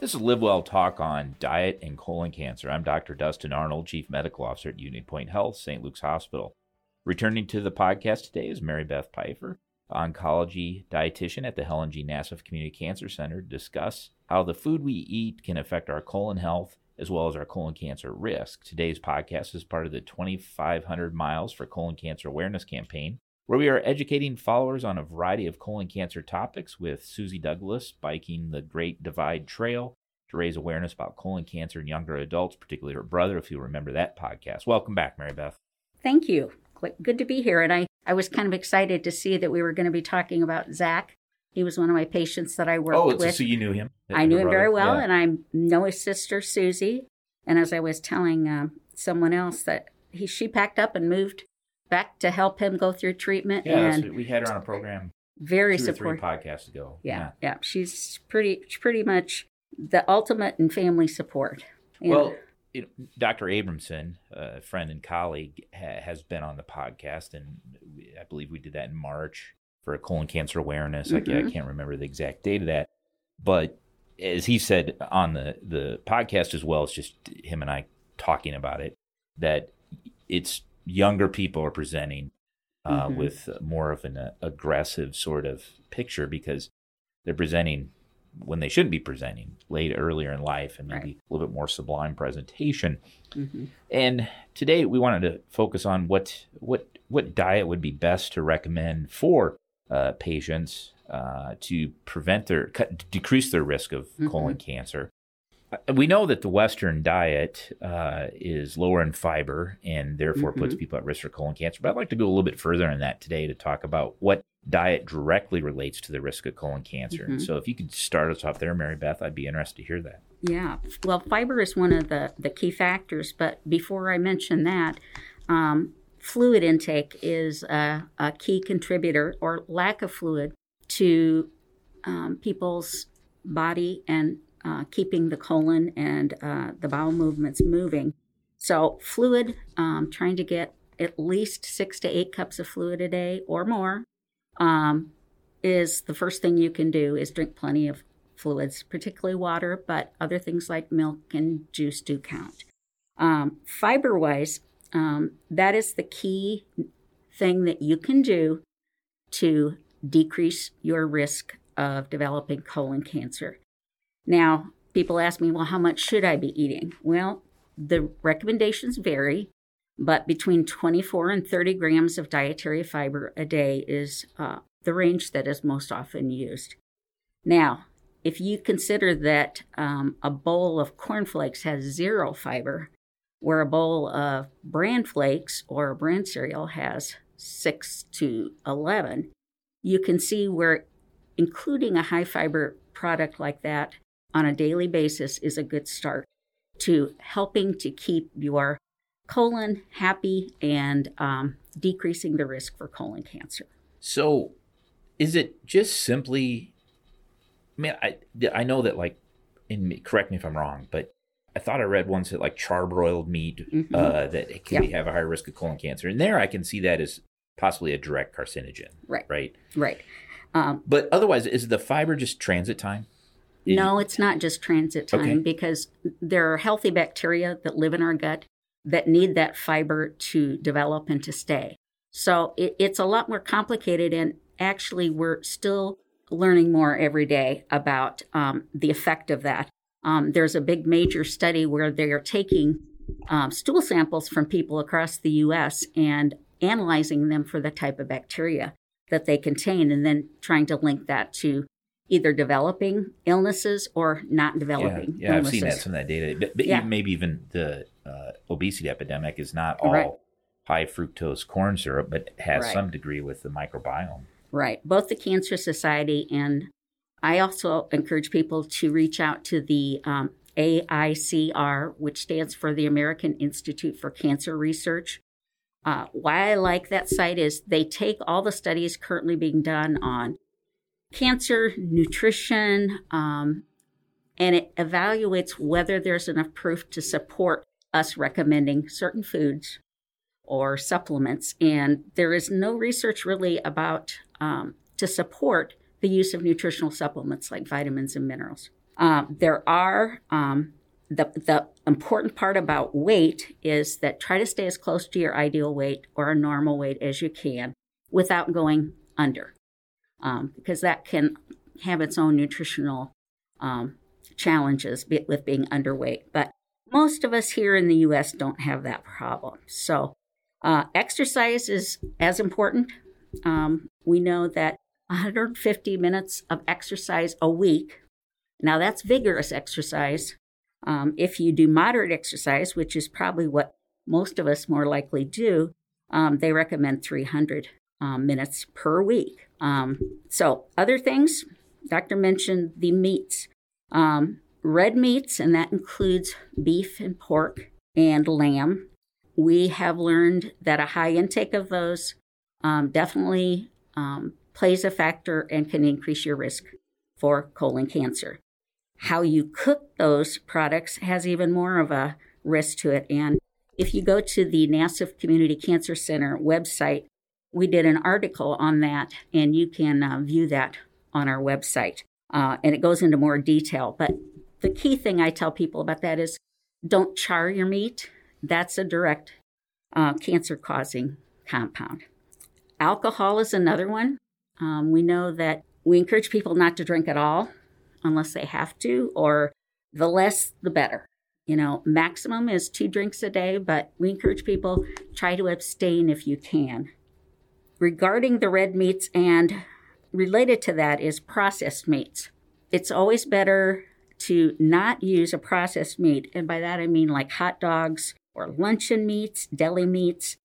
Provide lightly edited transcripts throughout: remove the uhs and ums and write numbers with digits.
This is Live Well Talk on diet and colon cancer. I'm Dr. Dustin Arnold, Chief Medical Officer at UnityPoint Health, St. Luke's Hospital. Returning to the podcast today is Mary Beth Pfeiffer, oncology dietitian at the Helen G. Nassif Community Cancer Center, to discuss how the food we eat can affect our colon health as well as our colon cancer risk. Today's podcast is part of the 2,500 Miles for Colon Cancer Awareness campaign, where we are educating followers on a variety of colon cancer topics with Susie Douglas biking the Great Divide Trail to raise awareness about colon cancer in younger adults, particularly her brother, if you remember that podcast. Welcome back, Mary Beth. Thank you. Good to be here. And I was kind of excited to see that we were going to be talking about Zach. He was one of my patients that I worked with. Oh, so you knew him. I knew him very well, yeah. And I know his sister, Susie. And as I was telling someone else, that she packed up and moved back to help him go through treatment. Yeah, and so we had her on a program very supportive 2 or 3 podcasts ago. Yeah. She's pretty much the ultimate in family support. Well, Dr. Abramson, a friend and colleague, has been on the podcast, and I believe we did that in March for a colon cancer awareness. Mm-hmm. I can't remember the exact date of that, but as he said on the podcast as well, it's just him and I talking about it, that it's younger people are presenting with more of an aggressive sort of picture because they're presenting when they shouldn't be presenting, earlier in life, and maybe a little bit more sublime presentation. Mm-hmm. And today we wanted to focus on what diet would be best to recommend for patients to prevent decrease their risk of colon cancer. We know that the Western diet is lower in fiber and therefore puts people at risk for colon cancer. But I'd like to go a little bit further on that today to talk about what diet directly relates to the risk of colon cancer. Mm-hmm. So if you could start us off there, Mary Beth, I'd be interested to hear that. Yeah. Well, fiber is one of the key factors. But before I mention that, fluid intake is a key contributor, or lack of fluid, to people's body and keeping the colon and the bowel movements moving. So fluid, trying to get at least 6 to 8 cups of fluid a day or more is the first thing you can do, is drink plenty of fluids, particularly water, but other things like milk and juice do count. Fiber-wise, that is the key thing that you can do to decrease your risk of developing colon cancer. Now, people ask me, well, how much should I be eating? Well, the recommendations vary, but between 24 and 30 grams of dietary fiber a day is the range that is most often used. Now, if you consider that a bowl of cornflakes has 0 fiber, where a bowl of bran flakes or a bran cereal has 6 to 11, you can see where including a high fiber product like that on a daily basis is a good start to helping to keep your colon happy and decreasing the risk for colon cancer. So is it just simply, I know that, correct me if I'm wrong, but I thought I read once that charbroiled meat, that it can have a higher risk of colon cancer. And there I can see that as possibly a direct carcinogen. Right. But otherwise, is the fiber just transit time? No, it's not just transit time, because there are healthy bacteria that live in our gut that need that fiber to develop and to stay. So it's a lot more complicated, and actually we're still learning more every day about the effect of that. There's a big major study where they are taking stool samples from people across the U.S. and analyzing them for the type of bacteria that they contain, and then trying to link that to either developing illnesses or not developing illnesses. I've seen that, some of that data. But maybe even the obesity epidemic is not all high fructose corn syrup, but has some degree with the microbiome. Right. Both the Cancer Society, and I also encourage people to reach out to the AICR, which stands for the American Institute for Cancer Research. Why I like that site is they take all the studies currently being done on cancer, nutrition, and it evaluates whether there's enough proof to support us recommending certain foods or supplements. And there is no research really about to support the use of nutritional supplements like vitamins and minerals. There are, the important part about weight is that try to stay as close to your ideal weight or a normal weight as you can without going under, because that can have its own nutritional challenges with being underweight. But most of us here in the U.S. don't have that problem. So exercise is as important. We know that 150 minutes of exercise a week, now that's vigorous exercise. If you do moderate exercise, which is probably what most of us more likely do, they recommend 300 minutes per week. So other things, Dr. mentioned the meats, red meats, and that includes beef and pork and lamb. We have learned that a high intake of those definitely plays a factor and can increase your risk for colon cancer. How you cook those products has even more of a risk to it. And if you go to the Nassif Community Cancer Center website, we did an article on that, and you can view that on our website. And it goes into more detail. But the key thing I tell people about that is don't char your meat. That's a direct cancer-causing compound. Alcohol is another one. We know that we encourage people not to drink at all, unless they have to, or the less, the better. You know, maximum is 2 drinks a day, but we encourage people try to abstain if you can. Regarding the red meats, and related to that is processed meats. It's always better to not use a processed meat, and by that I mean like hot dogs or luncheon meats, deli meats,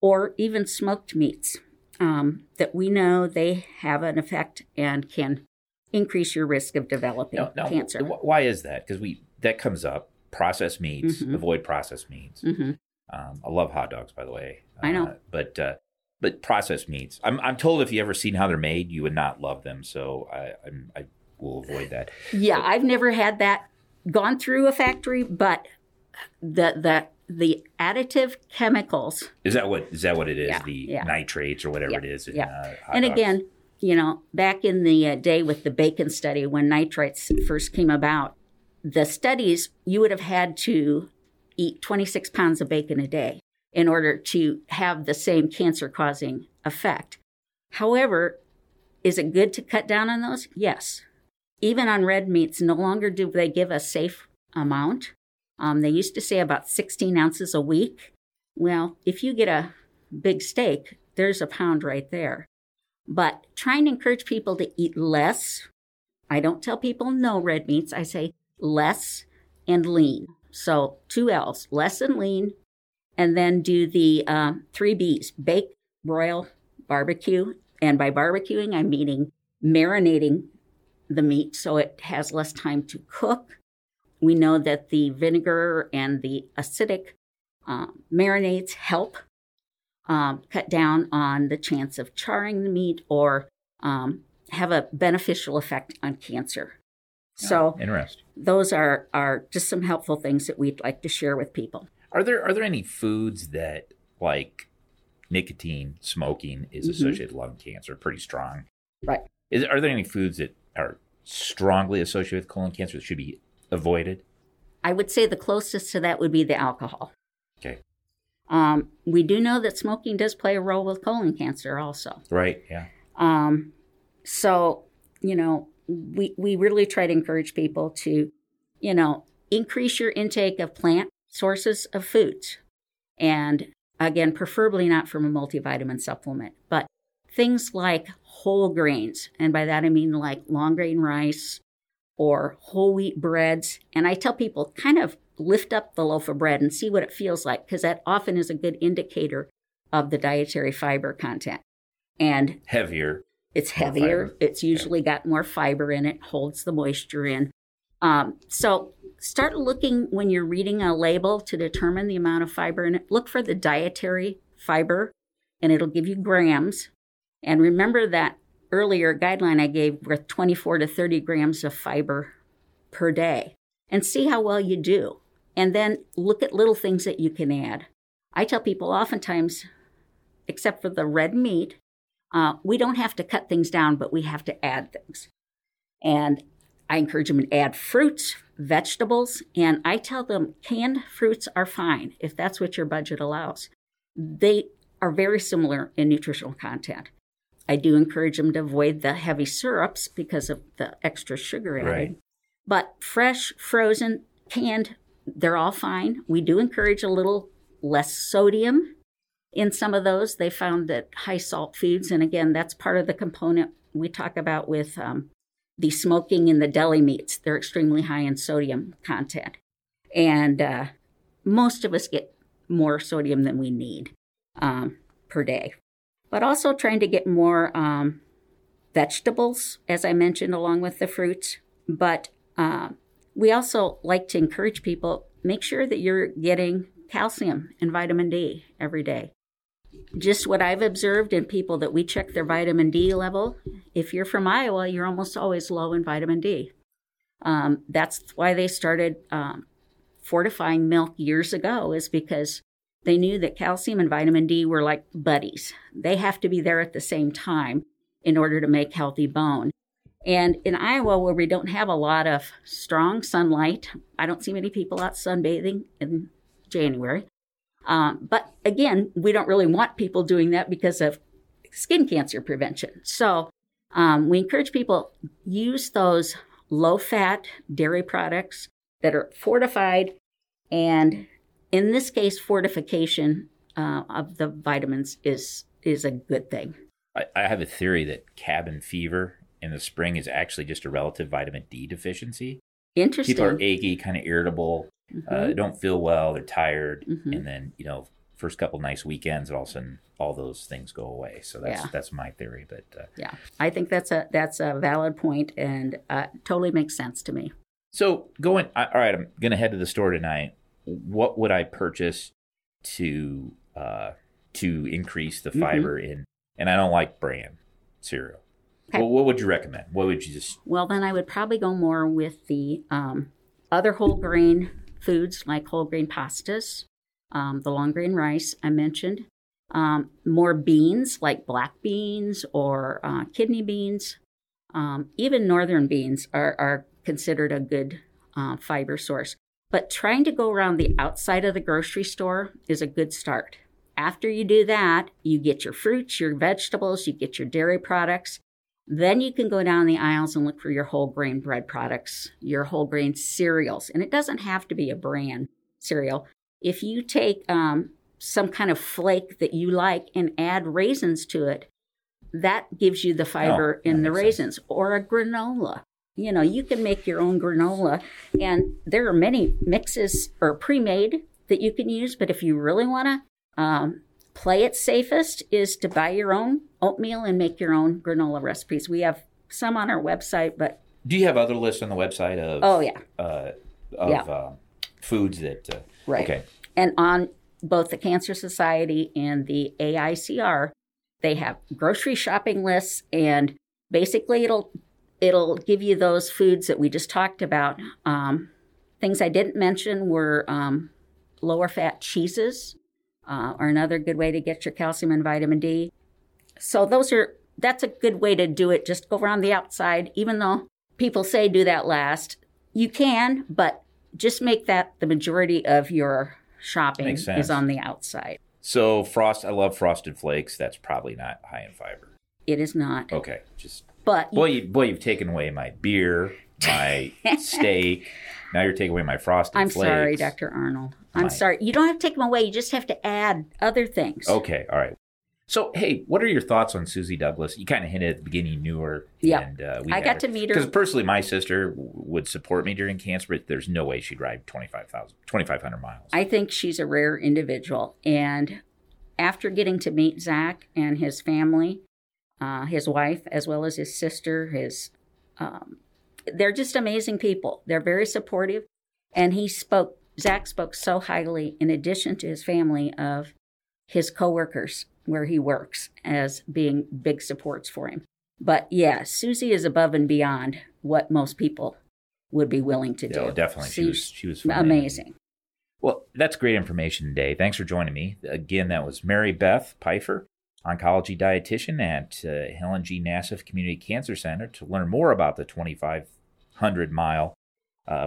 or even smoked meats that we know they have an effect and can increase your risk of developing cancer. Why is that? Because that comes up. Processed meats, mm-hmm. Avoid processed meats. Mm-hmm. I love hot dogs, by the way. I know, but processed meats. I'm told if you ever seen how they're made, you would not love them. So I will avoid that. Yeah, but I've never had that gone through a factory, but the additive chemicals is that what it is? Yeah, nitrates or whatever it is. In, hot and dogs. Again. You know, back in the day with the bacon study, when nitrates first came about, the studies, you would have had to eat 26 pounds of bacon a day in order to have the same cancer-causing effect. However, is it good to cut down on those? Yes. Even on red meats, no longer do they give a safe amount. They used to say about 16 ounces a week. Well, if you get a big steak, there's a pound right there. But trying to encourage people to eat less. I don't tell people no red meats. I say less and lean. So 2 L's, less and lean, and then do the 3 B's, bake, broil, barbecue. And by barbecuing, I'm meaning marinating the meat so it has less time to cook. We know that the vinegar and the acidic marinades help. Cut down on the chance of charring the meat or have a beneficial effect on cancer. So interesting. Those are just some helpful things that we'd like to share with people. Are there any foods that, like nicotine, smoking is associated with lung cancer, pretty strong? Right. Are there any foods that are strongly associated with colon cancer that should be avoided? I would say the closest to that would be the alcohol. Okay. We do know that smoking does play a role with colon cancer also. Right, yeah. So, you know, we really try to encourage people to, you know, increase your intake of plant sources of foods. And again, preferably not from a multivitamin supplement, but things like whole grains. And by that I mean like long grain rice or whole wheat breads. And I tell people kind of lift up the loaf of bread and see what it feels like, because that often is a good indicator of the dietary fiber content. And heavier. It's heavier. It's usually got more fiber in it, holds the moisture in. So start looking when you're reading a label to determine the amount of fiber in it. Look for the dietary fiber, and it'll give you grams. And remember that earlier guideline I gave with 24 to 30 grams of fiber per day, and see how well you do. And then look at little things that you can add. I tell people oftentimes, except for the red meat, we don't have to cut things down, but we have to add things. And I encourage them to add fruits, vegetables, and I tell them canned fruits are fine if that's what your budget allows. They are very similar in nutritional content. I do encourage them to avoid the heavy syrups because of the extra sugar added. Right. But fresh, frozen, canned, they're all fine. We do encourage a little less sodium in some of those. They found that high salt foods, and again, that's part of the component we talk about with the smoking and the deli meats. They're extremely high in sodium content. And most of us get more sodium than we need per day. But also trying to get more vegetables, as I mentioned, along with the fruits. But we also like to encourage people, make sure that you're getting calcium and vitamin D every day. Just what I've observed in people that we check their vitamin D level, if you're from Iowa, you're almost always low in vitamin D. That's why they started fortifying milk years ago, is because they knew that calcium and vitamin D were like buddies. They have to be there at the same time in order to make healthy bone. And in Iowa, where we don't have a lot of strong sunlight, I don't see many people out sunbathing in January. But again, we don't really want people doing that because of skin cancer prevention. So we encourage people use those low-fat dairy products that are fortified, and in this case, fortification of the vitamins is a good thing. I have a theory that cabin fever in the spring is actually just a relative vitamin D deficiency. Interesting. People are achy, kind of irritable. Don't feel well, they're tired, and then, you know, first couple of nice weekends, all of a sudden, all those things go away. So that's my theory. But yeah, I think that's a valid point, and totally makes sense to me. So all right, I'm going to head to the store tonight. What would I purchase to increase the fiber in? And I don't like bran cereal. Okay. Well, what would you recommend? What would you just? Well, then I would probably go more with the other whole grain foods, like whole grain pastas, the long grain rice I mentioned, more beans like black beans or kidney beans. Even northern beans are considered a good fiber source. But trying to go around the outside of the grocery store is a good start. After you do that, you get your fruits, your vegetables, you get your dairy products. Then you can go down the aisles and look for your whole grain bread products, your whole grain cereals. And it doesn't have to be a bran cereal. If you take some kind of flake that you like and add raisins to it, that gives you the fiber in the raisins. Or a granola. You know, you can make your own granola. And there are many mixes or pre-made that you can use. But if you really want to play it safest, is to buy your own oatmeal and make your own granola recipes. We have some on our website, but... Do you have other lists on the website of... Oh, yeah. Foods that... right. Okay. And on both the Cancer Society and the AICR, they have grocery shopping lists, and basically it'll give you those foods that we just talked about. Things I didn't mention were lower-fat cheeses are another good way to get your calcium and vitamin D. So that's a good way to do it. Just go around the outside, even though people say do that last. You can, but just make that the majority of your shopping is on the outside. So I love Frosted Flakes. That's probably not high in fiber. It is not. Okay. You've taken away my beer, my steak. Now you're taking away my Frosted Flakes. I'm sorry, Dr. Arnold. I'm sorry. You don't have to take them away. You just have to add other things. Okay. All right. So, hey, what are your thoughts on Susie Douglas? You kind of hinted at the beginning, you knew her. Yeah, I got to meet her. Because personally, my sister would support me during cancer, but there's no way she'd ride 2,500 miles. I think she's a rare individual. And after getting to meet Zach and his family, his wife, as well as his sister, they're just amazing people. They're very supportive. And Zach spoke so highly, in addition to his family, of his coworkers where he works as being big supports for him. But yeah, Susie is above and beyond what most people would be willing to do. Oh, definitely. She was amazing. Well, that's great information today. Thanks for joining me. Again, that was Mary Beth Pfeiffer, oncology dietitian at Helen G. Nassif Community Cancer Center. To learn more about the 2,500 100-mile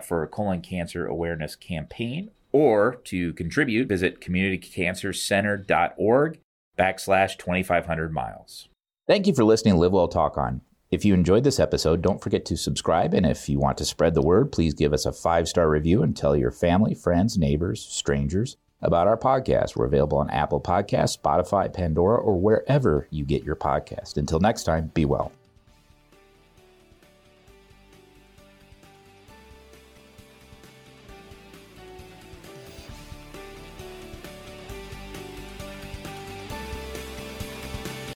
for a colon cancer awareness campaign. Or to contribute, visit communitycancercenter.org/2500miles. Thank you for listening to Live Well Talk On. If you enjoyed this episode, don't forget to subscribe. And if you want to spread the word, please give us a 5-star review and tell your family, friends, neighbors, strangers about our podcast. We're available on Apple Podcasts, Spotify, Pandora, or wherever you get your podcast. Until next time, be well.